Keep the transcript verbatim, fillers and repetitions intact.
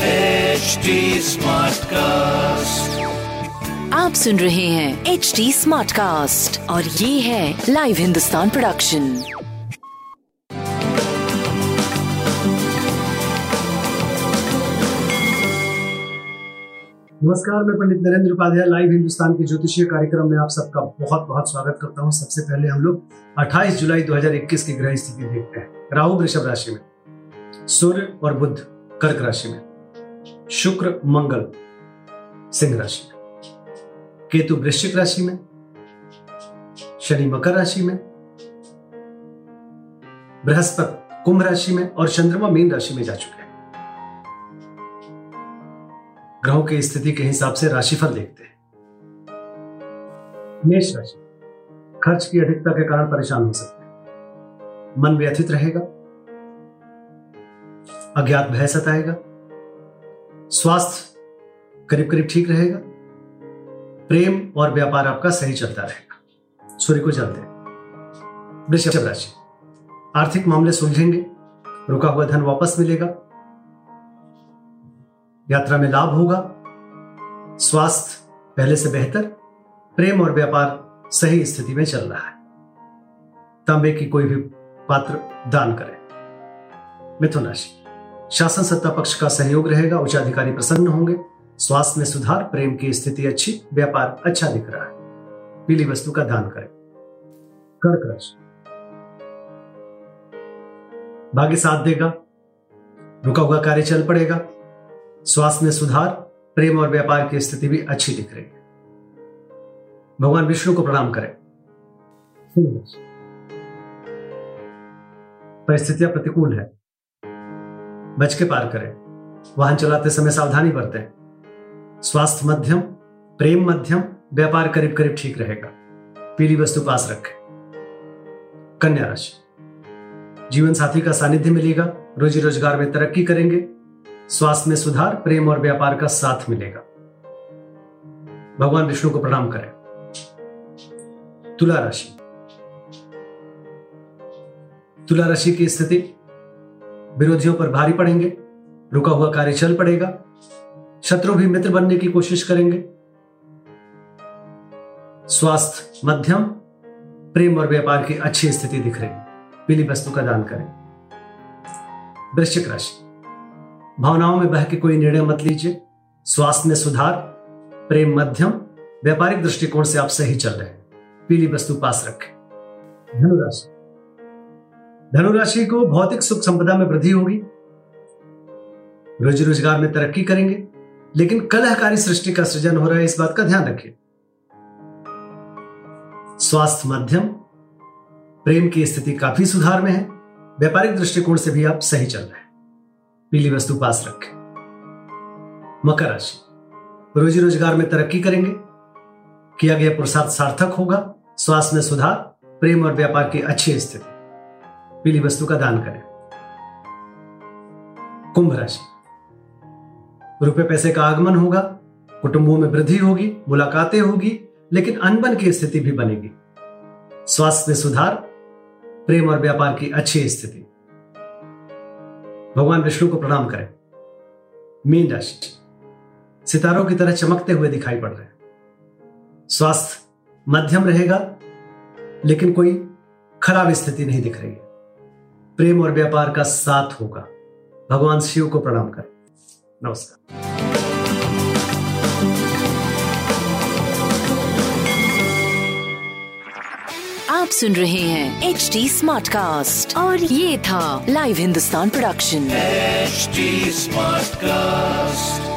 H D smart cast, आप सुन रहे हैं एच डी स्मार्ट कास्ट और ये है लाइव हिंदुस्तान प्रोडक्शन। नमस्कार, मैं पंडित नरेंद्र उपाध्याय लाइव हिंदुस्तान के ज्योतिषीय कार्यक्रम में आप सबका बहुत बहुत स्वागत करता हूं। सबसे पहले हम लोग अट्ठाईस जुलाई दो हज़ार इक्कीस की ग्रह स्थिति देखते हैं। राहु वृषभ राशि में, सूर्य और बुध कर्क राशि में, शुक्र मंगल सिंह राशि में, केतु वृश्चिक राशि में, शनि मकर राशि में, बृहस्पति कुंभ राशि में और चंद्रमा मीन राशि में जा चुके हैं। ग्रहों की स्थिति के हिसाब से राशिफल देखते हैं। मेष राशि, खर्च की अधिकता के कारण परेशान हो सकते हैं। मन व्यथित रहेगा, अज्ञात भय सताएगा। स्वास्थ्य करीब करीब ठीक रहेगा। प्रेम और व्यापार आपका सही चलता रहेगा। सूर्य को जल दें। वृश्चिक राशि, आर्थिक मामले सुलझेंगे, रुका हुआ धन वापस मिलेगा, यात्रा में लाभ होगा, स्वास्थ्य पहले से बेहतर, प्रेम और व्यापार सही स्थिति में चल रहा है। तांबे की कोई भी पात्र दान करें। मिथुन राशि, शासन सत्ता पक्ष का सहयोग रहेगा, उच्चाधिकारी प्रसन्न होंगे, स्वास्थ्य में सुधार, प्रेम की स्थिति अच्छी, व्यापार अच्छा दिख रहा है, पीली वस्तु का दान करें। कर्क राशि, भाग्य साथ देगा, रुका हुआ कार्य चल पड़ेगा, स्वास्थ्य में सुधार, प्रेम और व्यापार की स्थिति भी अच्छी दिख रही है। भगवान विष्णु को प्रणाम करें। परिस्थितियां प्रतिकूल है, बच के पार करें। वाहन चलाते समय सावधानी बरतें। स्वास्थ्य मध्यम, प्रेम मध्यम, व्यापार करीब करीब ठीक रहेगा। पीली वस्तु पास रखें। कन्या राशि, जीवन साथी का सानिध्य मिलेगा, रोजी रोजगार में तरक्की करेंगे, स्वास्थ्य में सुधार, प्रेम और व्यापार का साथ मिलेगा। भगवान विष्णु को प्रणाम करें। तुला राशि, तुला राशि की स्थिति, विरोधियों पर भारी पड़ेंगे, रुका हुआ कार्य चल पड़ेगा, शत्रु भी मित्र बनने की कोशिश करेंगे, स्वास्थ्य मध्यम, प्रेम और व्यापार की अच्छी स्थिति दिख रही है, पीली वस्तु का दान करें। वृश्चिक राशि, भावनाओं में बह के कोई निर्णय मत लीजिए, स्वास्थ्य में सुधार, प्रेम मध्यम, व्यापारिक दृष्टिकोण से आप सही चल रहे हैं, पीली वस्तु पास रखें। धनुराशि, धनुराशि को भौतिक सुख संपदा में वृद्धि होगी, रोजी रोजगार में तरक्की करेंगे, लेकिन कलहकारी सृष्टि का सृजन हो रहा है, इस बात का ध्यान रखिए। स्वास्थ्य मध्यम, प्रेम की स्थिति काफी सुधार में है, व्यापारिक दृष्टिकोण से भी आप सही चल रहे हैं, पीली वस्तु पास रखें। मकर राशि, रोजी रोजगार में तरक्की करेंगे, किया गया पुरुषार्थ सार्थक होगा, स्वास्थ्य में सुधार, प्रेम और व्यापार की अच्छी स्थिति, पीली वस्तु का दान करें। कुंभ राशि, रुपए पैसे का आगमन होगा, कुटुंबों में वृद्धि होगी, मुलाकातें होगी, लेकिन अनबन की स्थिति भी बनेगी, स्वास्थ्य में सुधार, प्रेम और व्यापार की अच्छी स्थिति, भगवान विष्णु को प्रणाम करें। मीन राशि, सितारों की तरह चमकते हुए दिखाई पड़ रहे हैं, स्वास्थ्य मध्यम रहेगा, लेकिन कोई खराब स्थिति नहीं दिख रही है, प्रेम और व्यापार का साथ होगा, भगवान शिव को प्रणाम करें। नमस्कार। आप सुन रहे हैं एच डी स्मार्ट कास्ट और ये था live Hindustan production. H D smart cast.